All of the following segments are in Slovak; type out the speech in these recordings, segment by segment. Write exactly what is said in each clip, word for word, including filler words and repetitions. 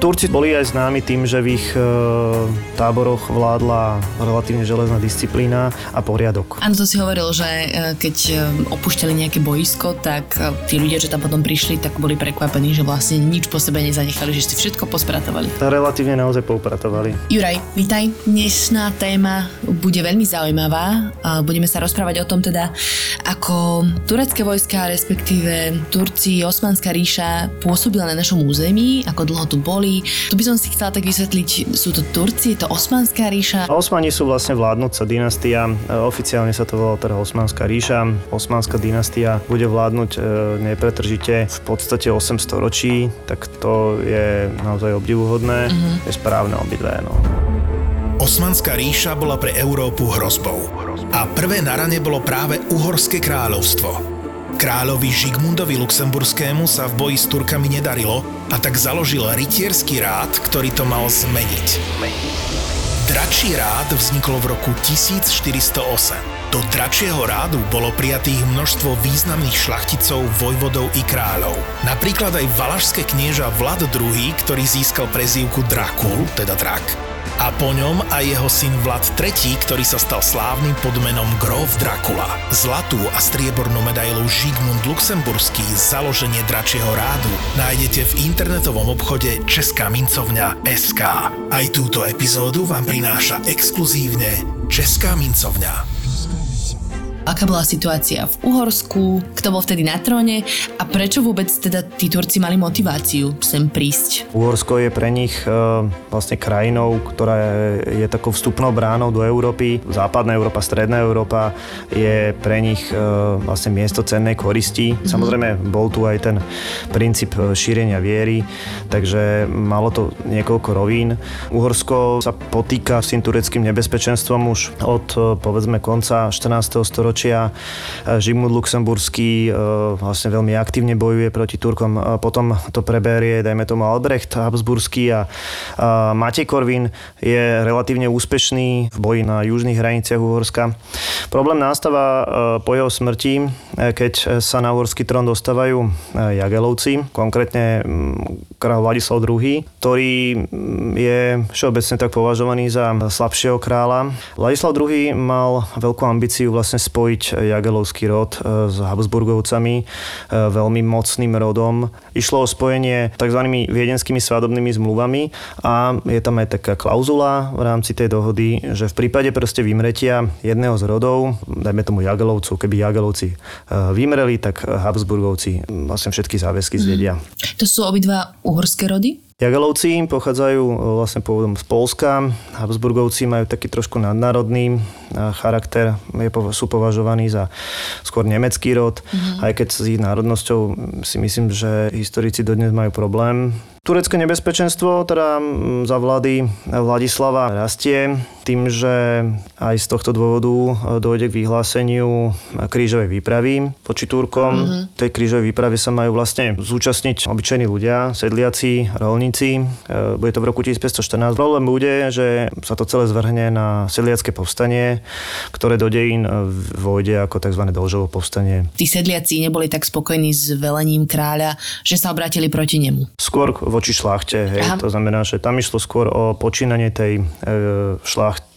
Turci boli aj známi tým, že v ich e, táboroch vládla relatívne železná disciplína a poriadok. Áno, to si hovoril, že e, keď opúšťali nejaké boisko, tak e, tí ľudia, čo tam potom prišli, tak boli prekvapení, že vlastne nič po sebe nezanechali, že si všetko pospratovali. Relatívne naozaj poupratovali. Juraj, vítaj. Dnešná téma bude veľmi zaujímavá. A budeme sa rozprávať o tom teda, ako turecké vojska, respektíve Turci, Osmanská ríša pôsobila na našom území, ako dlho tu boli. Tu by som si chcela tak vysvetliť, sú to Turci, je to Osmanská ríša. Osmani sú vlastne vládnuca dynastia, oficiálne sa to volá teda Osmanská ríša. Osmanská dynastia bude vládnuť nepretržite v podstate osem storočí, tak to je naozaj obdivuhodné, uh-huh. Je správne obidve. No. Osmanská ríša bola pre Európu hrozbou a prvé na rane bolo práve Uhorské kráľovstvo. Kráľovi Žigmundovi Luxemburskému sa v boji s Turkami nedarilo a tak založil rytierský rád, ktorý to mal zmeniť. Dračí rád vzniklo v roku tisíc štyristo osem. Do Dračieho rádu bolo prijatých množstvo významných šlachticov, vojvodov i kráľov. Napríklad aj valašské knieža Vlad druhý, ktorý získal prezývku Drákul, teda Drak, a po ňom aj jeho syn Vlad tretí, ktorý sa stal slávnym pod menom Gróf Drakula. Zlatú a striebornú medailu Žigmund Luxemburský, založenie Dračieho rádu, nájdete v internetovom obchode Česká mincovňa es ká. Aj túto epizódu vám prináša exkluzívne Česká mincovňa. Aká bola situácia v Uhorsku, kto bol vtedy na tróne a prečo vôbec teda tí Turci mali motiváciu sem prísť? Uhorsko je pre nich e, vlastne krajinou, ktorá je, je takou vstupnou bránou do Európy. Západná Európa, Stredná Európa je pre nich e, vlastne miesto cennej koristi. Mm-hmm. Samozrejme, bol tu aj ten princíp šírenia viery, takže malo to niekoľko rovín. Uhorsko sa potýka s tým tureckým nebezpečenstvom už od povedzme konca štrnásteho storočia. Žigmund Luxemburský vlastne veľmi aktívne bojuje proti Turkom. Potom to preberie, dajme tomu, Albrecht Habsburský a Matej Korvin je relatívne úspešný v boji na južných hraniciach Uhorska. Problém nastáva po jeho smrti, keď sa na uhorský trón dostávajú Jagelovci, konkrétne kráľ Vladislav druhý, ktorý je všeobecne tak považovaný za slabšieho kráľa. Vladislav druhý mal veľkú ambíciu vlastne spojiť Jagelovský rod s Habsburgovcami, veľmi mocným rodom. Išlo o spojenie tzv. Viedenskými svadobnými zmluvami a je tam aj taká klauzula v rámci tej dohody, že v prípade proste vymretia jedného z rodov, dajme tomu Jagelovcu, keby Jagelovci vymreli, tak Habsburgovci vlastne všetky záväzky zjedia. Mm. To sú obidva uhorské rody? Jagelovci pochádzajú vlastne pôvodom z Polska. Habsburgovci majú taký trošku nadnárodný charakter. Sú považovaní za skôr nemecký rod, mm-hmm. aj keď s ich národnosťou si myslím, že historici dodnes majú problém. Turecké nebezpečenstvo teda za vlády Vladislava rastie tým, že aj z tohto dôvodu dojde k vyhláseniu krížovej výpravy voči Turkom. Mm-hmm. V tej krížovej výprave sa majú vlastne zúčastniť obyčajní ľudia, sedliaci, roľníci. Bude to v roku tisíc päťsto štrnásť. Problém bude, že sa to celé zvrhne na sedliacké povstanie, ktoré do dejín vôjde ako tzv. Dožovo povstanie. Tí sedliaci neboli tak spokojní s velením kráľa, že sa obrátili proti nemu. Skôr voči šľachte, hej. Aha. To znamená, že tam išlo skôr o počínanie tej e, šľachty,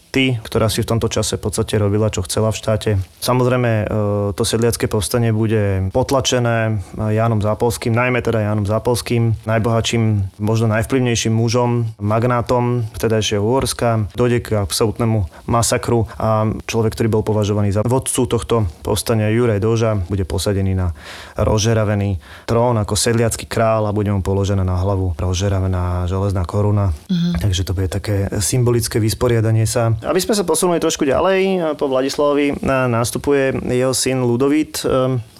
ktorá si v tomto čase v podstate robila, čo chcela v štáte. Samozrejme, to sedliacké povstanie bude potlačené Janom Zápolským, najmä teda Janom Zápolským, najbohatším, možno najvplyvnejším mužom, magnátom vtedajšieho Uhorska. Dojde k absolútnemu masakru a človek, ktorý bol považovaný za vodcu tohto povstania, Juraj Doža, bude posadený na rozžeravený trón ako sedliacky kráľ a bude mu položená na hlavu rozžeravená železná koruna. Mhm. Takže to bude také symbolické vysporiadanie sa. Aby sme sa posunuli trošku ďalej, po Vladislavovi nástupuje jeho syn Ludovít.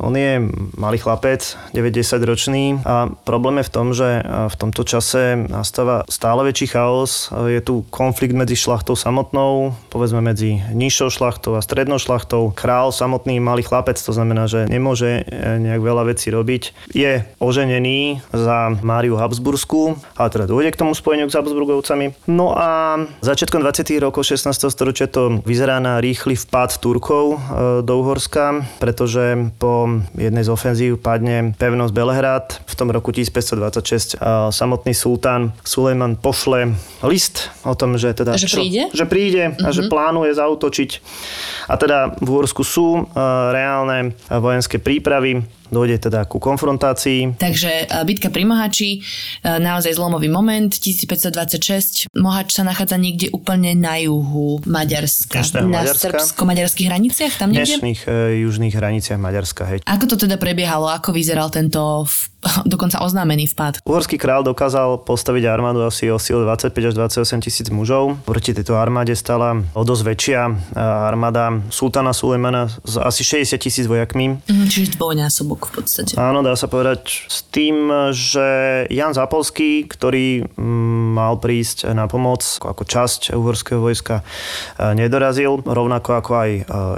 On je malý chlapec, deväťdesiatročný a problém je v tom, že v tomto čase nastáva stále väčší chaos. Je tu konflikt medzi šľachtou samotnou, povedzme medzi nižšou šľachtou a strednou šľachtou. Král samotný malý chlapec, to znamená, že nemôže nejak veľa vecí robiť. Je oženený za Máriu Habsburskú, ale teda dôjde k tomu spojeniu s Habsburgovcami. No a začiatkom dvadsiatych rokov šestnásteho šestnásteho storočia to vyzerá na rýchly vpád Turkov do Uhorska, pretože po jednej z ofenzív padne pevnosť Belehrad. V tom roku tisícpäťstodvadsaťšesť samotný sultán Sulejman pošle list o tom, že teda že čo, príde, že príde mm-hmm. a že plánuje zaútočiť. A teda v Uhorsku sú reálne vojenské prípravy. Dôjde teda ku konfrontácii. Takže bitka pri Moháči, naozaj zlomový moment, tisícpäťstodvadsaťšesť. Moháč sa nachádza niekde úplne na juhu Maďarska. Dnešného na Maďarska. Srbsko-maďarských hraniciach? Tam niekde? Dnešných e, južných hraniciach Maďarska. Hej. Ako to teda prebiehalo? Ako vyzeral tento v, dokonca oznámený vpád? Uhorský král dokázal postaviť armádu asi o síl dvadsaťpäť až dvadsaťosem tisíc mužov. Proti tejto armáde stala o dosť väčšia armáda sultána Sulejmana s asi šesťdesiat tisíc vojakmi. Mm, čiže dvojnásobok. V podstate. Áno, dá sa povedať s tým, že Jan Zápolský, ktorý mal prísť na pomoc ako časť uhorského vojska, nedorazil, rovnako ako aj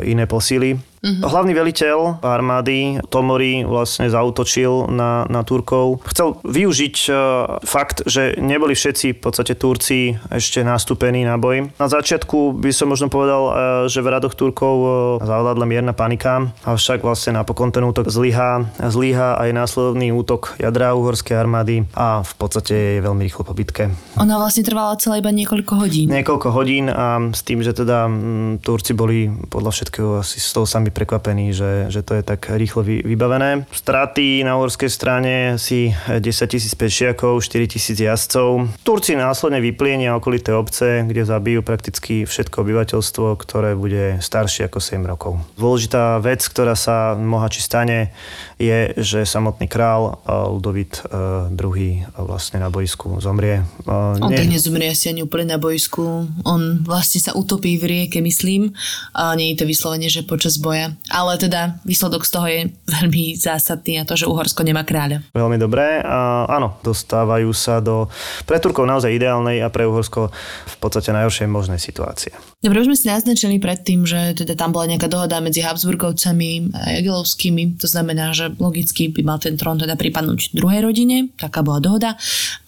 iné posily. Mm-hmm. Hlavný veliteľ armády Tomori vlastne zaútočil na, na Turkov. Chcel využiť uh, fakt, že neboli všetci v podstate Turci ešte nastúpení na boj. Na začiatku by som možno povedal, uh, že v radoch Turkov uh, zavládla mierna panika, avšak vlastne napokon ten útok zlyhá, zlyhá aj následovný útok jadra uhorskej armády a v podstate je veľmi rýchlo po bitke. Ona vlastne trvala celé iba niekoľko hodín. Niekoľko hodín a s tým, že teda m, Turci boli podľa všetkého asi s tou sami prekvapený, že, že to je tak rýchlo vy, vybavené. Straty na uhorskej strane si desaťtisíc pešiakov, štyritisíc jazdcov. Turci následne vyplienia okolité obce, kde zabijú prakticky všetko obyvateľstvo, ktoré bude staršie ako sedem rokov. Dôležitá vec, ktorá sa Moháči stane, je, že samotný král Ludovít druhý vlastne na boisku zomrie. On Nie... tak nezomrie asi ani úplne na boisku. On vlastne sa utopí v rieke, myslím. A nie je to vyslovene, že počas boja. Ale teda výsledok z toho je veľmi zásadný a to, že Uhorsko nemá kráľa. Veľmi dobré. A áno, dostávajú sa do pre Turkov naozaj ideálnej a pre Uhorsko v podstate najhoršej možnej situácie. Dobre, už sme si naznačili predtým, že teda tam bola nejaká dohoda medzi Habsburgovcami a Jagelovskými. To znamená, že logicky by mal ten trón teda pripadnúť druhej rodine, taká bola dohoda,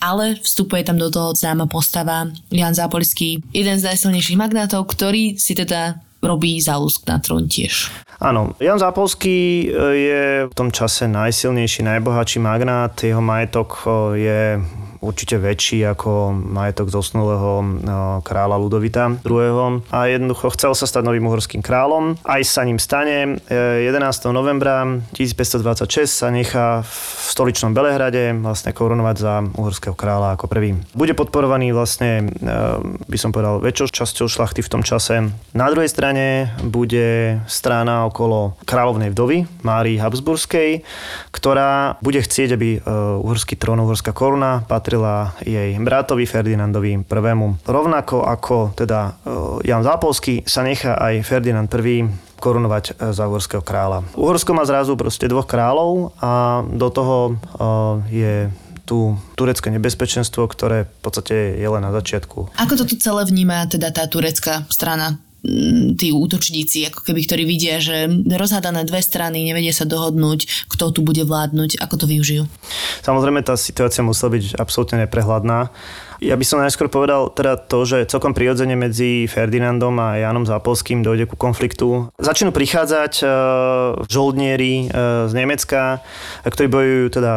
ale vstupuje tam do toho známa postava Jan Zápolský, jeden z najsilnejších magnátov, ktorý si teda robí záľusk na trón tiež. Áno, Jan Zápolský je v tom čase najsilnejší, najbohatší magnát, jeho majetok je určite väčší ako majetok zosnulého kráľa Ludovita druhého. A jednoducho chcel sa stať novým uhorským kráľom. Aj sa ním stane. jedenásteho novembra tisícpäťstodvadsaťšesť sa nechá v stoličnom Belehrade vlastne korunovať za uhorského kráľa ako prvý. Bude podporovaný vlastne, by som povedal, väčšou časťou šlachty v tom čase. Na druhej strane bude strana okolo kráľovnej vdovy Márii Habsburskej, ktorá bude chcieť, aby uhorský trón, uhorská koruna patrí jej bratovi Ferdinandovi prvému. Rovnako ako teda Jan Zápolský sa nechá aj Ferdinand prvý korunovať za uhorského kráľa. Uhorsko má zrazu proste dvoch kráľov a do toho je tu turecké nebezpečenstvo, ktoré v podstate je len na začiatku. Ako toto celé vníma teda tá turecká strana? Tí útočníci, ako keby, ktorí vidia, že rozhádané dve strany, nevedia sa dohodnúť, kto tu bude vládnuť, ako to využijú. Samozrejme, tá situácia musela byť absolútne neprehľadná. Ja by som najskôr povedal teda to, že celkom prirodzene medzi Ferdinandom a Jánom Zápolským dojde ku konfliktu. Začnú prichádzať žoldnieri z Nemecka, ktorí bojujú teda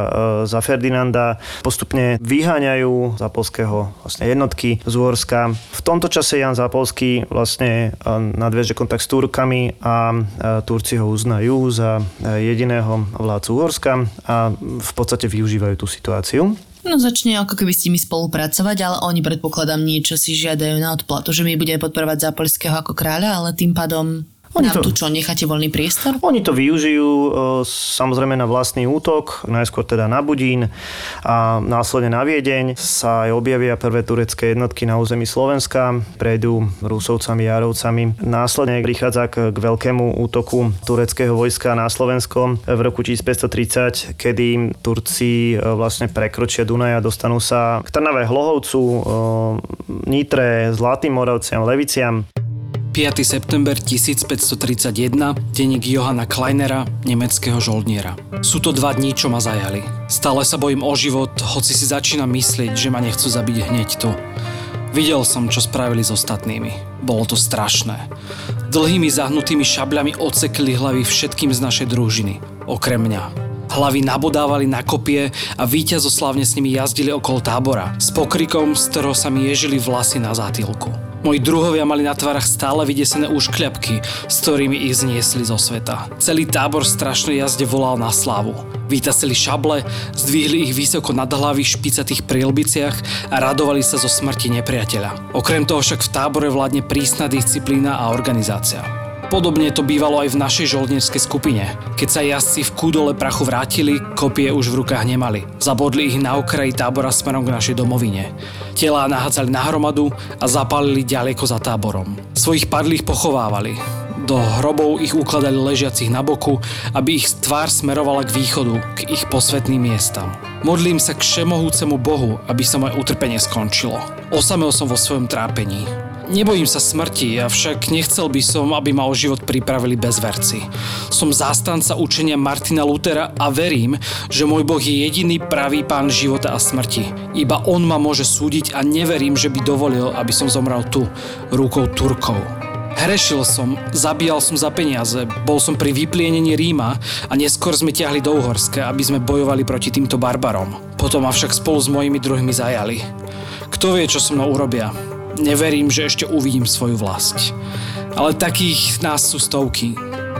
za Ferdinanda. Postupne vyháňajú Zápolského vlastne jednotky z Uhorska. V tomto čase Jan Zápolský vlastne nadvieže kontakt s Turkami a Turci ho uznajú za jediného vládcu Uhorska a v podstate využívajú tú situáciu. No začne ako keby s nimi spolupracovať, ale oni predpokladám niečo si žiadajú na odplatu, že my budeme podporovať Zápolského ako kráľa, ale tým pádom Oni nám to, tu čo, necháte voľný priestor? Oni to využijú samozrejme na vlastný útok, najskôr teda na Budín a následne na Viedeň. Sa aj objavia prvé turecké jednotky na území Slovenska, prejdú Rusovcami, Jarovcami. Následne prichádza k, k veľkému útoku tureckého vojska na Slovensko v roku tisícpäťstotridsať, kedy Turci vlastne prekročia Dunaj a dostanú sa k Trnave, Hlohovcu, Nitre, Zlatým Moravciam, Leviciam. piateho september tisícpäťstotridsaťjeden, denník Johana Kleinera, nemeckého žoldniera. Sú to dva dní, čo ma zajali. Stále sa bojím o život, hoci si začínam myslieť, že ma nechcú zabiť hneď tu. Videl som, čo spravili s ostatnými. Bolo to strašné. Dlhými zahnutými šabľami odsekli hlavy všetkým z našej družiny, okrem mňa. Hlavy nabodávali na kopie a víťazoslavne s nimi jazdili okolo tábora s pokrikom, z ktorého sa mi ježili vlasy na zátylku. Moji druhovia mali na tvárach stále vydesené úškľapky, s ktorými ich zniesli zo sveta. Celý tábor strašnej jazde volal na slávu. Vytasili šable, zdvihli ich vysoko nad hlavy v špicatých prilbiciach a radovali sa zo smrti nepriateľa. Okrem toho však v tábore vládne prísna disciplína a organizácia. Podobne to bývalo aj v našej žoldnierskej skupine. Keď sa jazdci v kúdole prachu vrátili, kopie už v rukách nemali. Zabodli ich na okraji tábora smerom k našej domovine. Telá nahádzali na hromadu a zapálili ďaleko za táborom. Svojich padlých pochovávali. Do hrobov ich ukladali ležiacich na boku, aby ich tvár smerovala k východu, k ich posvätným miestam. Modlím sa k všemohúcemu Bohu, aby sa moje utrpenie skončilo. Osamel som vo svojom trápení. Nebojím sa smrti, avšak nechcel by som, aby ma o život pripravili bezverci. Som zástanca učenia Martina Lutera a verím, že môj Boh je jediný pravý pán života a smrti. Iba on ma môže súdiť a neverím, že by dovolil, aby som zomrel tu, rukou Turkov. Hrešil som, zabíjal som za peniaze, bol som pri vyplienení Ríma a neskôr sme ťahli do Uhorska, aby sme bojovali proti týmto barbarom. Potom ma však spolu s mojimi druhmi zajali. Kto vie, čo so mnou urobia? Neverím, že ešte uvidím svoju vlast. Ale takých nás sú stovky.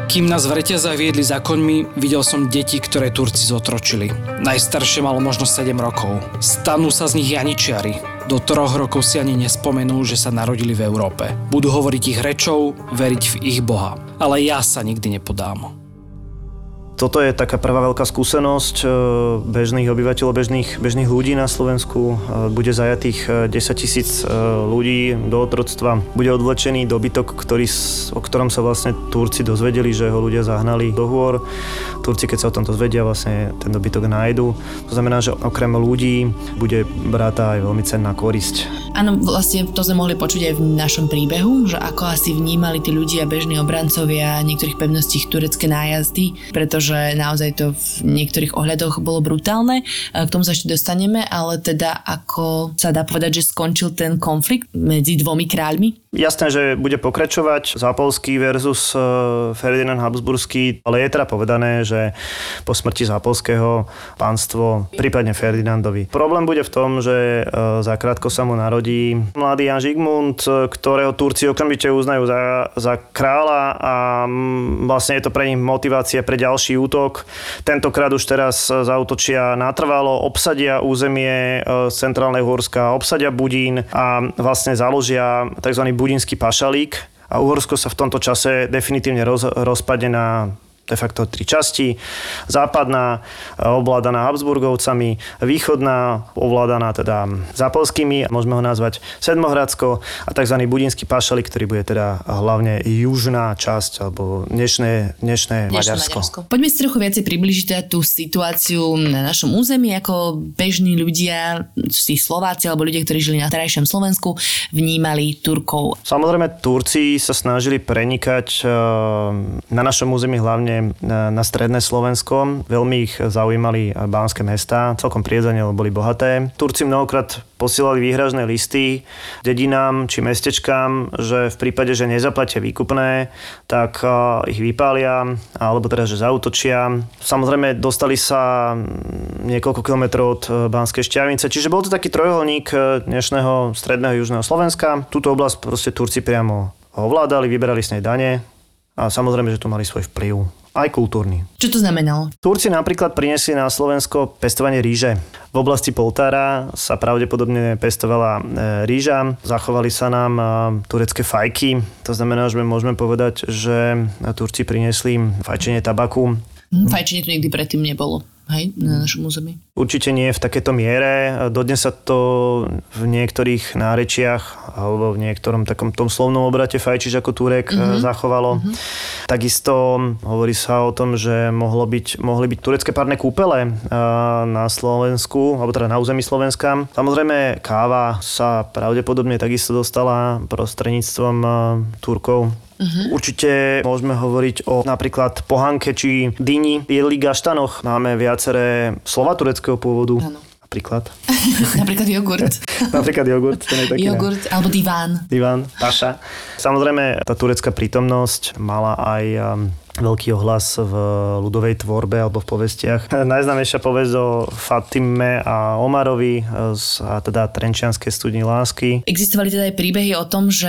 Kým nás v reťazách viedli za koňmi, videl som deti, ktoré Turci zotročili. Najstaršie malo možno sedem rokov. Stanú sa z nich Janičiari. Do troch rokov si ani nespomenú, že sa narodili v Európe. Budú hovoriť ich rečou, veriť v ich Boha. Ale ja sa nikdy nepodám. Toto je taká prvá veľká skúsenosť bežných obyvateľov, bežných, bežných ľudí na Slovensku. Bude zajatých desaťtisíc ľudí do otroctva. Bude odvlečený dobytok, ktorý, o ktorom sa vlastne Turci dozvedeli, že ho ľudia zahnali do hôr. Turci, keď sa o tom dozvedia, vlastne ten dobytok nájdu. To znamená, že okrem ľudí bude bratá aj veľmi cenná korisť. Áno, vlastne to sme mohli počuť aj v našom príbehu, že ako asi vnímali tí ľudia, bežní obrancovia niektorých pevností turecké nájazdy, pretože že naozaj to v niektorých ohľadoch bolo brutálne. K tomu sa ešte dostaneme, ale teda ako sa dá povedať, že skončil ten konflikt medzi dvomi kráľmi? Jasné, že bude pokračovať Zápolský versus Ferdinand Habsburský, ale je teda povedané, že po smrti Zápolského pánstvo, prípadne Ferdinandovi. Problém bude v tom, že zakrátko sa mu narodí mladý Jan Žigmund, ktorého Turci okamžite uznajú za, za kráľa a vlastne je to pre nich motivácia pre ďalší útok. Tentokrát už teraz zaútočia natrvalo, obsadia územie centrálneho Uhorska, obsadia Budín a vlastne založia tzv. Budínsky pašalík a Uhorsko sa v tomto čase definitívne roz, rozpadne na de facto tri časti. Západná ovládaná Habsburgovcami, východná ovládaná teda Zápolskými, môžeme ho nazvať Sedmohradsko a tzv. Budínsky pašalík, ktorý bude teda hlavne južná časť alebo dnešné, dnešné, dnešné Maďarsko. Maďarsko. Poďme si trochu viacej približiť teda tú situáciu na našom území, ako bežní ľudia, tí Slováci alebo ľudia, ktorí žili na terajšom Slovensku, vnímali Turkov. Samozrejme, Turci sa snažili prenikať na našom území hlavne na stredné Slovensko. Veľmi ich zaujímali banské mestá, celkom priedzene, boli bohaté. Turci mnohokrát posielali výhražné listy dedinám či mestečkám, že v prípade, že nezaplatia výkupné, tak ich vypália, alebo teda, že zaútočia. Samozrejme, dostali sa niekoľko kilometrov od Banskej Štiavnice, čiže bol to taký trojuholník dnešného stredného južného Slovenska. Túto oblasť proste Turci priamo ovládali, vyberali z nej dane. A samozrejme, že tu mali svoj vplyv, aj kultúrny. Čo to znamenalo? Turci napríklad priniesli na Slovensko pestovanie ríže. V oblasti Poltára sa pravdepodobne pestovala ríža. Zachovali sa nám turecké fajky. To znamená, že môžeme povedať, že Turci priniesli fajčenie tabaku. Fajčenie tu nikdy predtým nebolo, hej, na našom území? Určite nie v takéto miere. Dodnes sa to v niektorých nárečiach alebo v niektorom takom tom slovnom obrate fajčiš ako Turek mm-hmm. zachovalo. Mm-hmm. Takisto hovorí sa o tom, že mohlo byť, mohli byť turecké párne kúpele na Slovensku, alebo teda na území Slovenska. Samozrejme, káva sa pravdepodobne takisto dostala prostredníctvom Turkov. Mm-hmm. Určite môžeme hovoriť o napríklad pohanke či dyni, jedli gaštanoch. Máme viaceré slova tureckého pôvodu. Ano. Napríklad. Napríklad jogurt. Napríklad jogurt. Ten je taký, jogurt, ne? Alebo diván. Diván, paša. Samozrejme, tá turecká prítomnosť mala aj veľký ohlas v ľudovej tvorbe alebo v povestiach. Najznámejšia povesť o Fatime a Omarovi a teda Trenčianskej studni lásky. Existovali teda aj príbehy o tom, že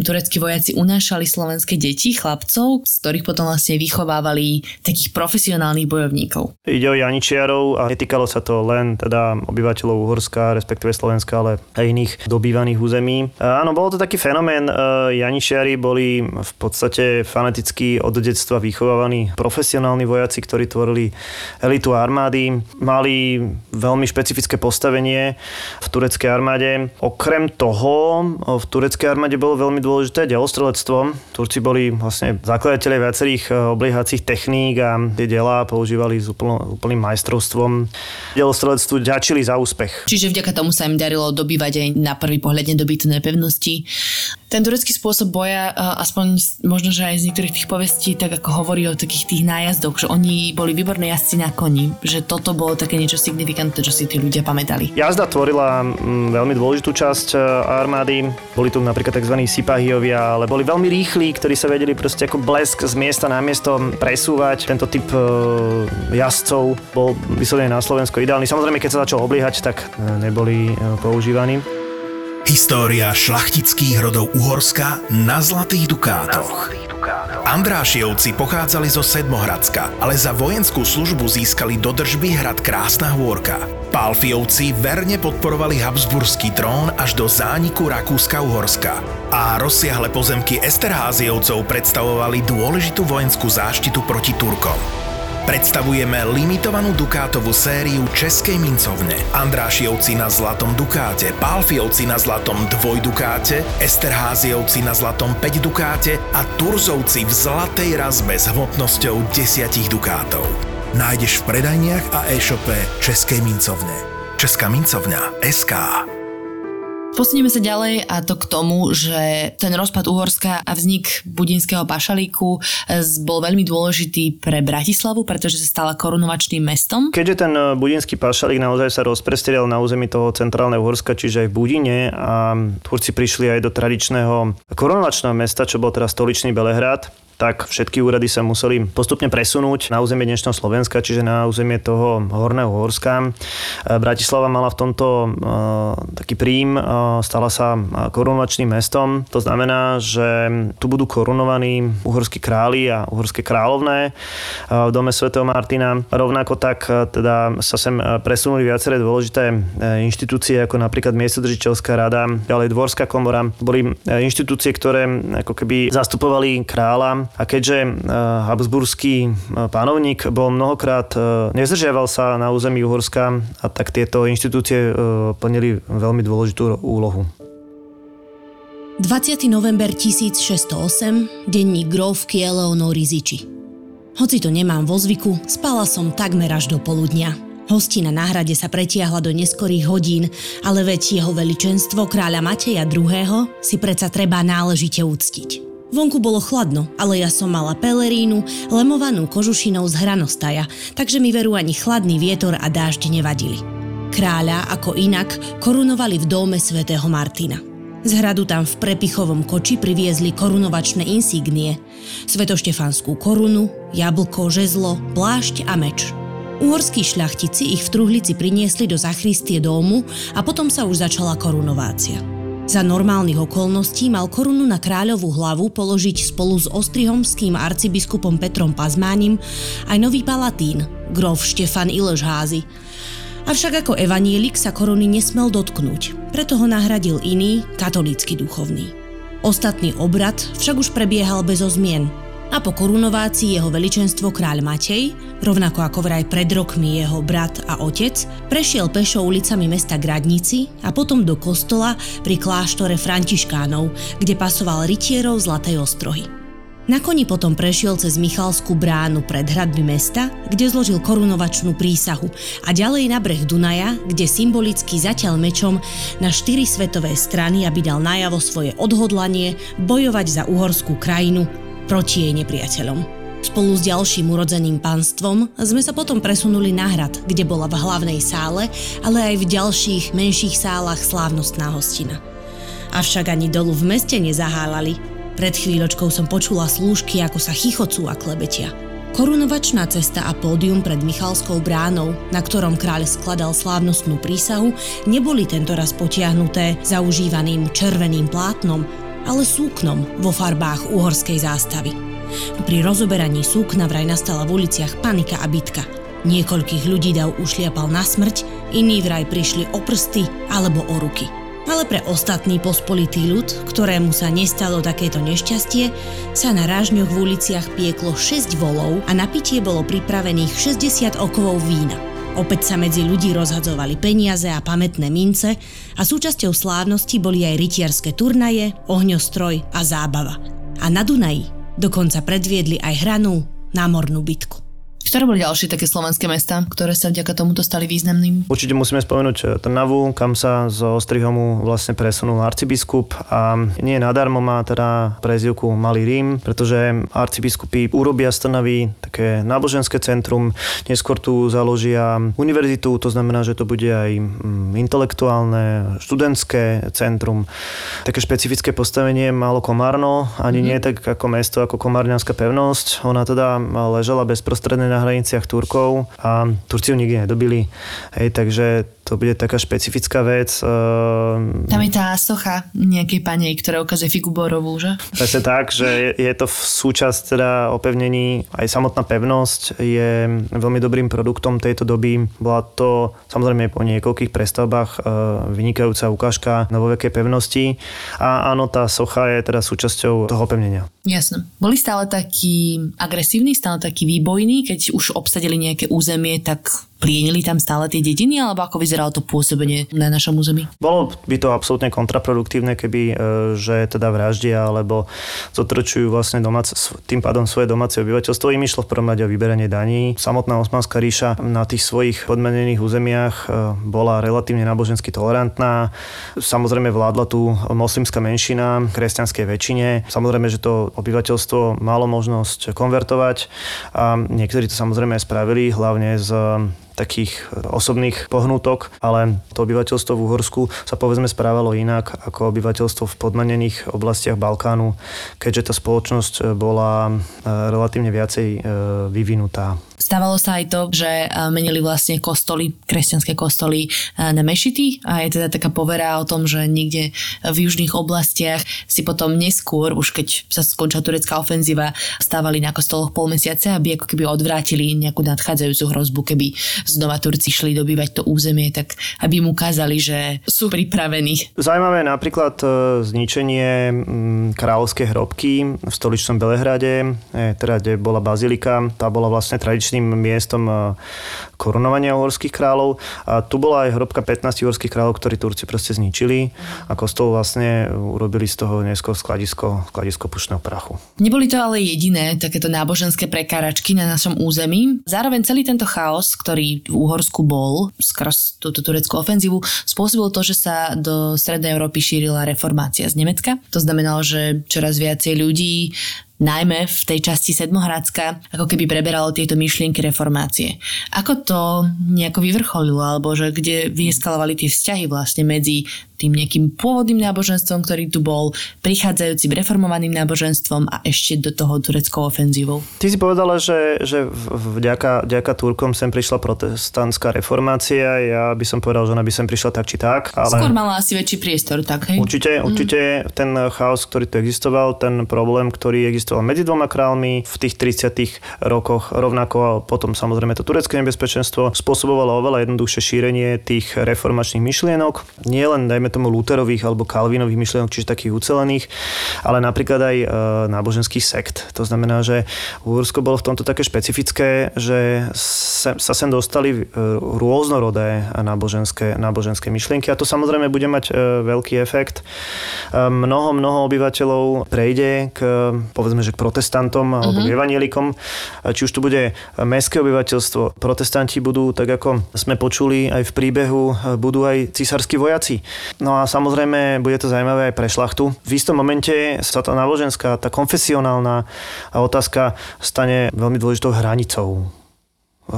tureckí vojaci unášali slovenské deti, chlapcov, z ktorých potom vlastne vychovávali takých profesionálnych bojovníkov. Ide o Janičiarov a netýkalo sa to len teda obyvateľov Uhorska, respektíve Slovenska, ale aj iných dobývaných území. Áno, bolo to taký fenomén. Janičiari boli v podstate fanaticky od detstva vychovávaní profesionálni vojaci, ktorí tvorili elitu armády. Mali veľmi špecifické postavenie v tureckej armáde. Okrem toho, v tureckej armáde bolo veľmi dôležité delostrelectvo. Turci boli vlastne zakladatelia viacerých obliehacích techník a tie delá používali s úplným, úplným majstrovstvom. Delostrelectvu ďačili za úspech. Čiže vďaka tomu sa im darilo dobývať aj na prvý pohľad nedobytné pevnosti. Ten turecký spôsob boja, aspoň možno, že aj z niektorých tých povestí, tak ako hovorí o takých tých nájazdoch, že oni boli výborné jazdci na koni, že toto bolo také niečo signifikantné, čo si tí ľudia pamätali. Jazda tvorila veľmi dôležitú časť armády. Boli tu napríklad tzv. Sipahiovia, ale boli veľmi rýchli, ktorí sa vedeli proste ako blesk z miesta na miesto presúvať. Tento typ jazdcov bol vyslovene na Slovensko ideálny. Samozrejme, keď sa začal obliehať, tak neboli používaní. História šlachtických rodov Uhorska na zlatých dukátoch. Andrášiovci pochádzali zo Sedmohradska, ale za vojenskú službu získali do držby hrad Krásna Hôrka. Pálfiovci verne podporovali habsburský trón až do zániku Rakúska-Uhorska. A rozsiahle pozemky Esterháziovcov predstavovali dôležitú vojenskú záštitu proti Turkom. Predstavujeme limitovanú dukátovú sériu Českej mincovne. Andrášiovci na zlatom dukáte, Pálfiovci na zlatom dvojdukáte, Esterháziovci na zlatom päťdukáte a Turzovci v zlatej razbe s hmotnosťou desiatich dukátov. Nájdeš v predajniach a e-shope Českej mincovne. Česká mincovňa es ká. Posunieme sa ďalej a to k tomu, že ten rozpad Uhorska a vznik Budinského pašalíku bol veľmi dôležitý pre Bratislavu, pretože sa stala korunovačným mestom. Keďže ten Budinský pašalík naozaj sa rozprestrieľal na území toho centrálneho Uhorska, čiže aj v Budine, a Turci prišli aj do tradičného korunovačného mesta, čo bol teraz stoličný Belehrad, tak všetky úrady sa museli postupne presunúť na územie dnešného Slovenska, čiže na územie toho Horného Uhorska. Bratislava mala v tomto e, taký príjm, e, stala sa korunovačným mestom. To znamená, že tu budú korunovaní uhorskí králi a uhorské kráľovné e, v dome svätého Martina. Rovnako tak e, teda sa sem presunuli viaceré dôležité e, inštitúcie, ako napríklad miestodržiteľská rada, ďalej dvorská komora. Boli inštitúcie, ktoré ako keby zastupovali kráľa. A keďže habsburský panovník bol mnohokrát, nezdržiaval sa na území Uhorska, a tak tieto inštitúcie plnili veľmi dôležitú úlohu. dvadsiateho november tisícšesťstoosemdesiat, denník grófky Eleonóry Ziči. Hoci to nemám vo zvyku, spala som takmer až do poludnia. Hostina na hrade sa pretiahla do neskorých hodín, ale veď jeho veličenstvo kráľa Mateja druhého. si predsa treba náležite uctiť. Vonku bolo chladno, ale ja som mala pelerínu, lemovanú kožušinou z hranostaja, takže mi veru ani chladný vietor a dážď nevadili. Kráľa, ako inak, korunovali v dome svätého Martina. Z hradu tam v prepichovom koči priviezli korunovačné insígnie, svetoštefanskú korunu, jablko, žezlo, plášť a meč. Uhorskí šľachtici ich v truhlici priniesli do zachrystie domu a potom sa už začala korunovácia. Za normálnych okolností mal korunu na kráľovú hlavu položiť spolu s ostrihomským arcibiskupom Petrom Pazmánim aj nový palatín, grof Štefan Ileš Házy. Avšak ako evanielik sa koruny nesmel dotknúť, preto ho nahradil iný, katolícky duchovný. Ostatný obrad však už prebiehal bezo zmien a po korunovácii jeho veličenstvo kráľ Matej, rovnako ako vraj pred rokmi jeho brat a otec, prešiel pešo ulicami mesta Gradnici a potom do kostola pri kláštore Františkánov, kde pasoval rytierov Zlatej Ostrohy. Na koni potom prešiel cez Michalskú bránu pred hradby mesta, kde zložil korunovačnú prísahu a ďalej na breh Dunaja, kde symbolicky zatiaľ mečom na štyri svetové strany, aby dal najavo svoje odhodlanie bojovať za uhorskú krajinu proti jej nepriateľom. Spolu s ďalším urodzeným panstvom sme sa potom presunuli na hrad, kde bola v hlavnej sále, ale aj v ďalších menších sálach slávnostná hostina. Avšak ani dolu v meste nezahálali. Pred chvíľočkou som počula slúžky, ako sa chichocú a klebetia. Korunovačná cesta a pódium pred Michalskou bránou, na ktorom kráľ skladal slávnostnú prísahu, neboli tentoraz potiahnuté zaužívaným červeným plátnom, ale súknom vo farbách uhorskej zástavy. Pri rozoberaní súkna vraj nastala v uliciach panika a bitka. Niekoľkých ľudí dav ušliapal na smrť, iní vraj prišli o prsty alebo o ruky. Ale pre ostatný pospolitý ľud, ktorému sa nestalo takéto nešťastie, sa na rážňoch v uliciach pieklo šesť volov a na pitie bolo pripravených šesťdesiat okovov vína. Opäť sa medzi ľudí rozhadzovali peniaze a pamätné mince a súčasťou slávnosti boli aj rytierské turnaje, ohňostroj a zábava. A na Dunaji dokonca predviedli aj hranú námornú bitku. Ktoré boli ďalšie také slovenské mestá, ktoré sa vďaka tomuto stali významným? Určite musíme spomenúť Trnavu, kam sa z Ostrihomu vlastne presunul arcibiskup a nie nadarmo má teda prezývku Malý Rím, pretože arcibiskupy urobia z Trnavy také náboženské centrum, neskôr tu založia univerzitu, to znamená, že to bude aj intelektuálne, študentské centrum. Také špecifické postavenie malo Komárno, ani mm. nie tak ako mesto, ako komárňanská pevnosť. Ona teda ležala bezprostredne na hraniciach Turkov a Turciu nikdy nedobili. Hej, takže to bude taká špecifická vec. Tam je tá socha nejakej panej, ktorá ukazuje figu borovú, že? Presne tak, že je to v súčasť teda opevnení. Aj samotná pevnosť je veľmi dobrým produktom tejto doby. Bola to samozrejme po niekoľkých prestavbách vynikajúca ukážka novovekej pevnosti a áno, tá socha je teda súčasťou toho opevnenia. Jasné. Boli stále takí agresívni, stále takí výbojní, keď už obsadili nejaké územie, tak plienili tam stále tie dediny, alebo ako vyzeralo to pôsobenie na našom území? Bolo by to absolútne kontraproduktívne, keby že teda vraždia alebo zotročujú vlastne domáce, tým pádom svoje domáce obyvateľstvo. Im išlo v prvom rade o vyberanie daní. Samotná Osmanská ríša na tých svojich podmenených územiach bola relatívne nábožensky tolerantná. Samozrejme vládla tu moslimská menšina kresťanskej väčšine. Samozrejme, že to obyvateľstvo malo možnosť konvertovať a niektorí to samozrejme aj spravili, hlavne z takých osobných pohnútok, ale to obyvateľstvo v Uhorsku sa povedzme správalo inak ako obyvateľstvo v podmanených oblastiach Balkánu, keďže tá spoločnosť bola relatívne viacej vyvinutá. Stávalo sa aj to, že menili vlastne kostoly, kresťanské kostoly na mešity a je teda taká povera o tom, že niekde v južných oblastiach si potom neskôr, už keď sa skončila turecká ofenzíva, stávali na kostoloch pol mesiaca, aby ako keby odvrátili nejakú nadchádzajúcu hrozbu, keby znova Turci šli dobývať to územie, tak aby im ukázali, že sú pripravení. Zaujímavé napríklad zničenie kráľovskej hrobky v stoličnom Belehrade, teda kde bola bazilika, tá bola vlastne tradičná miestom korunovania uhorských kráľov. A tu bola aj hrobka pätnásť uhorských kráľov, ktorí Turci proste zničili a kostol vlastne urobili z toho neskôr skladisko, skladisko pušného prachu. Neboli to ale jediné takéto náboženské prekáračky na našom území. Zároveň celý tento chaos, ktorý v Uhorsku bol skrz túto tureckú ofenzívu, spôsobilo to, že sa do Strednej Európy šírila reformácia z Nemecka. To znamenalo, že čoraz viacej ľudí najmä v tej časti Sedmohradska, ako keby preberalo tieto myšlienky reformácie. Ako to nejako vyvrcholilo, alebo že kde vyeskalovali tie vzťahy vlastne medzi tým nejakým pôvodným náboženstvom, ktorý tu bol, prichádzajúcim reformovaným náboženstvom a ešte do toho tureckou ofenzívou? Ty si povedala, že, že vďaka, vďaka Turkom sem prišla protestantská reformácia. Ja by som povedal, že ona by sem prišla tak či tak. Ale skôr mala asi väčší priestor, tak? Hej? Určite, určite mm. ten chaos, ktorý tu existoval, ten problém, ktorý existoval medzi dvoma kráľmi v tých tridsiatych rokoch rovnako, potom samozrejme to turecké nebezpečenstvo spôsobovalo oveľa jednoduchšie šírenie tých reformačných myšlienok, nielen dajme tomu Lutherových alebo Kalvinových myšlienok, čiže takých ucelených, ale napríklad aj e, náboženských sekt. To znamená, že Uhorsko bolo v tomto také špecifické, že sem, sa sem dostali rôznorodé náboženské, náboženské myšlienky a to samozrejme bude mať veľký efekt. Mnoho, mnoho obyvateľov prejde k, povedzme, že k protestantom alebo mm-hmm. evanjelikom. Či už tu bude mestské obyvateľstvo, protestanti budú, tak ako sme počuli aj v príbehu, budú aj císarskí vojaci. No a samozrejme bude to zaujímavé aj pre šlachtu. V istom momente sa tá náboženská, tá konfesionálna otázka stane veľmi dôležitou hranicou,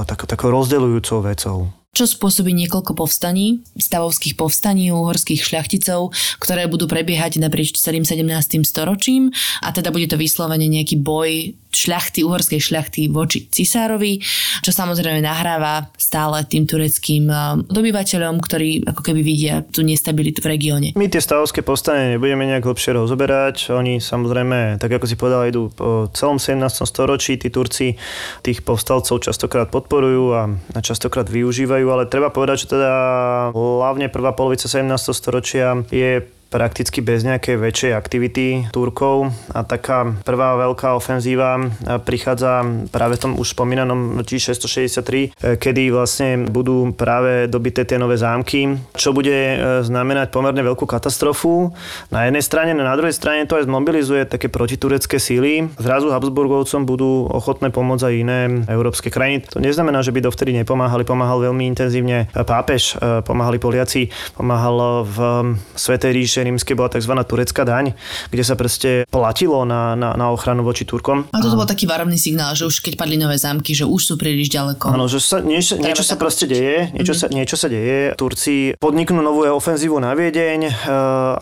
tak, takou rozdeľujúcou vecou. Čo spôsobí niekoľko povstaní, stavovských povstaní, uhorských šľachticov, ktoré budú prebiehať naprieč celým sedemnástym storočím a teda bude to vyslovene nejaký boj šľachty, uhorskej šľachty voči cisárovi, čo samozrejme nahráva stále tým tureckým dobyvateľom, ktorí ako keby vidia tú nestabilitu v regióne. My tie stavovské povstanie nebudeme nejak lepšie rozoberať. Oni samozrejme, tak ako si povedal, idú po celom sedemnástom storočí. Tí Turci tých povstalcov častokrát podporujú a častokrát využívajú, ale treba povedať, že teda hlavne prvá polovica sedemnásteho storočia je prakticky bez nejakej väčšej aktivity Turkov a taká prvá veľká ofenzíva prichádza práve v tom už spomínanom šesťstošesťdesiattri, kedy vlastne budú práve dobité tie nové zámky, čo bude znamenať pomerne veľkú katastrofu na jednej strane, na druhej strane to aj zmobilizuje také protiturecké síly. Zrazu Habsburgovcom budú ochotné pomôcť aj iné európske krajiny. To neznamená, že by dovtedy nepomáhali, pomáhal veľmi intenzívne pápež, pomáhali Poliaci, pomáhal v Svätej ríši rímskej bola tzv. Turecká daň, kde sa proste platilo na, na, na ochranu voči Turkom. A toto bol taký varovný signál, že už keď padli nové zámky, že už sú príliš ďaleko. Áno, že sa, niečo, niečo sa proste deje, niečo, mm-hmm. sa, niečo sa deje. Turci podniknú novú ofenzívu na Viedeň,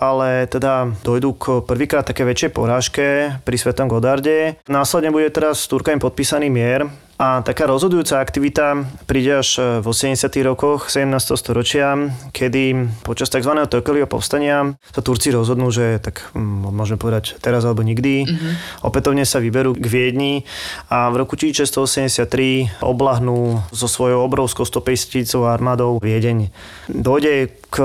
ale teda dojdú k prvýkrát také väčšej porážke pri Svätom Godarde. Následne bude teraz s Turkami podpísaný mier. A taká rozhodujúca aktivita príde až v osemdesiatych rokoch sedemnásteho storočia, kedy počas tzv. Tökeliho povstania sa Turci rozhodnú, že tak môžeme povedať teraz alebo nikdy. Mm-hmm. Opätovne sa vyberú k Viedni a v roku šesťstoosemdesiattri oblahnú so svojou obrovskou stopäťtisícovou armádou Viedeň. Dojde k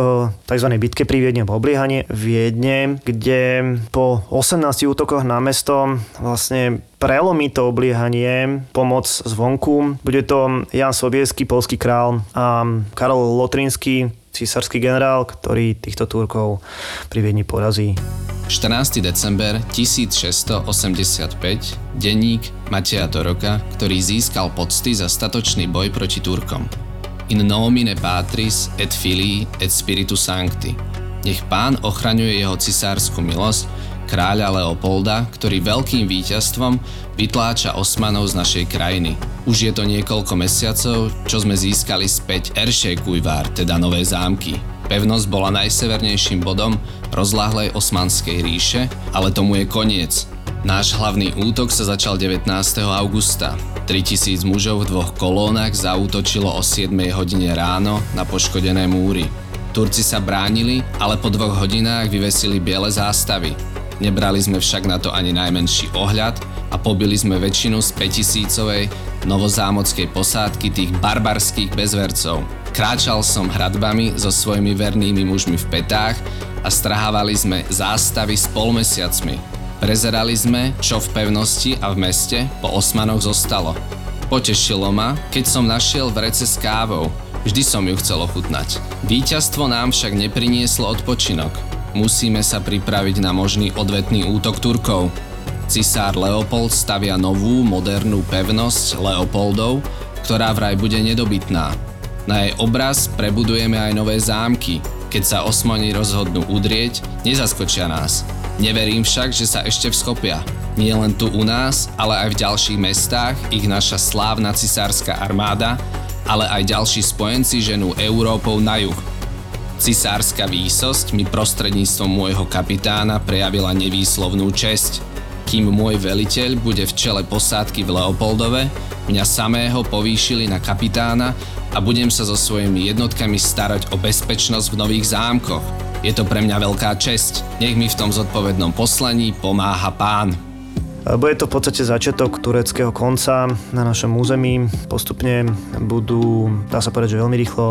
tzv. Bitke pri Viedni, alebo obliehanie Viedne, kde po osemnástich útokoch na mesto vlastne prelomí to obliehanie, pomoc zvonku. Bude to Jan Sobieski, polský král, a Karol Lotrinský, císarský generál, ktorý týchto Turkov pri Viedni porazí. štrnásteho december tisícšesťstoosemdesiatpäť denník Mateja Toroka, ktorý získal pocty za statočný boj proti Turkom. In nomine patris et filii et spiritu sancti. Nech Pán ochraňuje jeho cisársku milosť, kráľa Leopolda, ktorý veľkým víťazstvom vytláča Osmanov z našej krajiny. Už je to niekoľko mesiacov, čo sme získali späť Eršekujvár, teda Nové zámky. Pevnosť bola najsevernejším bodom rozláhlej Osmanskej ríše, ale tomu je koniec. Náš hlavný útok sa začal devätnásteho augusta. tritisíc mužov v dvoch kolónach zaútočilo o siedmej hodine ráno na poškodené múry. Turci sa bránili, ale po dvoch hodinách vyvesili biele zástavy. Nebrali sme však na to ani najmenší ohľad a pobili sme väčšinu z päťtisícovej novozámockej posádky tých barbarských bezvercov. Kráčal som hradbami so svojimi vernými mužmi v petách a strhávali sme zástavy s polmesiacmi. Prezerali sme, čo v pevnosti a v meste po Osmanoch zostalo. Potešilo ma, keď som našiel vrece s kávou. Vždy som ju chcel ochutnať. Víťazstvo nám však neprinieslo odpočinok. Musíme sa pripraviť na možný odvetný útok Turkov. Cisár Leopold stavia novú, modernú pevnosť Leopoldov, ktorá vraj bude nedobytná. Na jej obraz prebudujeme aj nové zámky. Keď sa Osmani rozhodnú udrieť, nezaskočia nás. Neverím však, že sa ešte vschopia. Nie len tu u nás, ale aj v ďalších mestách ich naša slávna cisárska armáda, ale aj ďalší spojenci ženú Európou na juh. Cisárska výsosť mi prostredníctvom môjho kapitána prejavila nevýslovnú česť. Kým môj veliteľ bude v čele posádky v Leopoldove, mňa samého povýšili na kapitána a budem sa so svojimi jednotkami starať o bezpečnosť v nových zámkoch. Je to pre mňa veľká česť. Nech mi v tom zodpovednom poslaní pomáha Pán. Bude to v podstate začiatok tureckého konca na našom území. Postupne budú, dá sa povedať, že veľmi rýchlo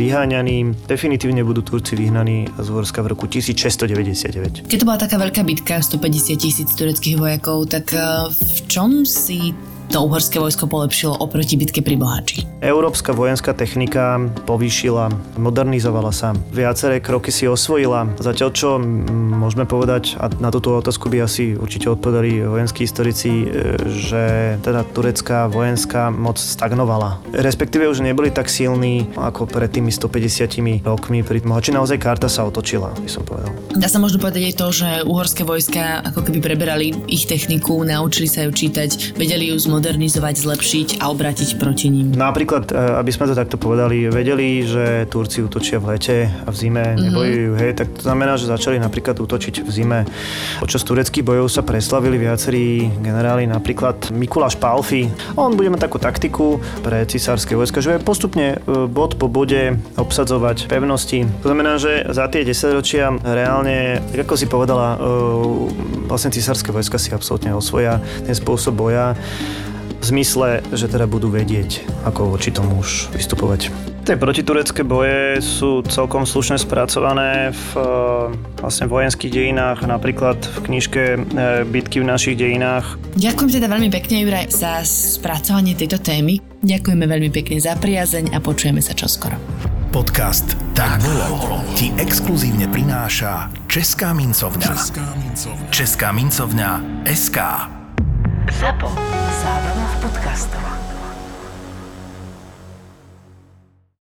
vyháňaní. Definitívne budú Turci vyhnaní z Uhorska v roku šestnásťstodeväťdesiatdeväť. Keď to bola taká veľká bitka, stopäťdesiat tisíc tureckých vojakov, tak v čom si to uhorské vojsko polepšilo oproti bitke pri Moháči? Európska vojenská technika povýšila, modernizovala sa. Viaceré kroky si osvojila. Zatiaľ čo môžeme povedať, a na túto otázku by asi určite odpovedali vojenskí historici, že teda turecká vojenská moc stagnovala. Respektíve už neboli tak silní ako pred tými stopäťdesiatimi rokmi pri Moháči. Naozaj karta sa otočila, by som povedal. Dá sa možno povedať aj to, že uhorské vojska ako keby preberali ich techniku, naučili sa ju čítať, vedeli ju zmodernizovať, zlepšiť a obrátiť proti ním. Napríklad aby sme to takto povedali, vedeli, že Turci útočia v lete a v zime nebojujú, hej, tak to znamená, že začali napríklad útočiť v zime. Počas tureckých bojov sa preslavili viacerí generáli, napríklad Mikuláš Pálfi. On bude mať takú taktiku pre cisárske vojska, že postupne bod po bode obsadzovať pevnosti. To znamená, že za tie desaťročia reálne, tak ako si povedala, vlastne cisárske vojska si absolútne osvoja ten spôsob boja. V zmysle, že teda budú vedieť, ako voči tomu už vystupovať. Tie protiturecké boje sú celkom slušne spracované v vlastne vojenských dejinách, napríklad v knižke Bitky v našich dejinách. Ďakujem teda veľmi pekne, Juraj, za spracovanie tejto témy. Ďakujeme veľmi pekne za priazeň a počujeme sa čoskoro. Podcast Tak bolo ti exkluzívne prináša Česká mincovňa. Česká mincovňa es ká. Zapo. Zábrná v podcastovách.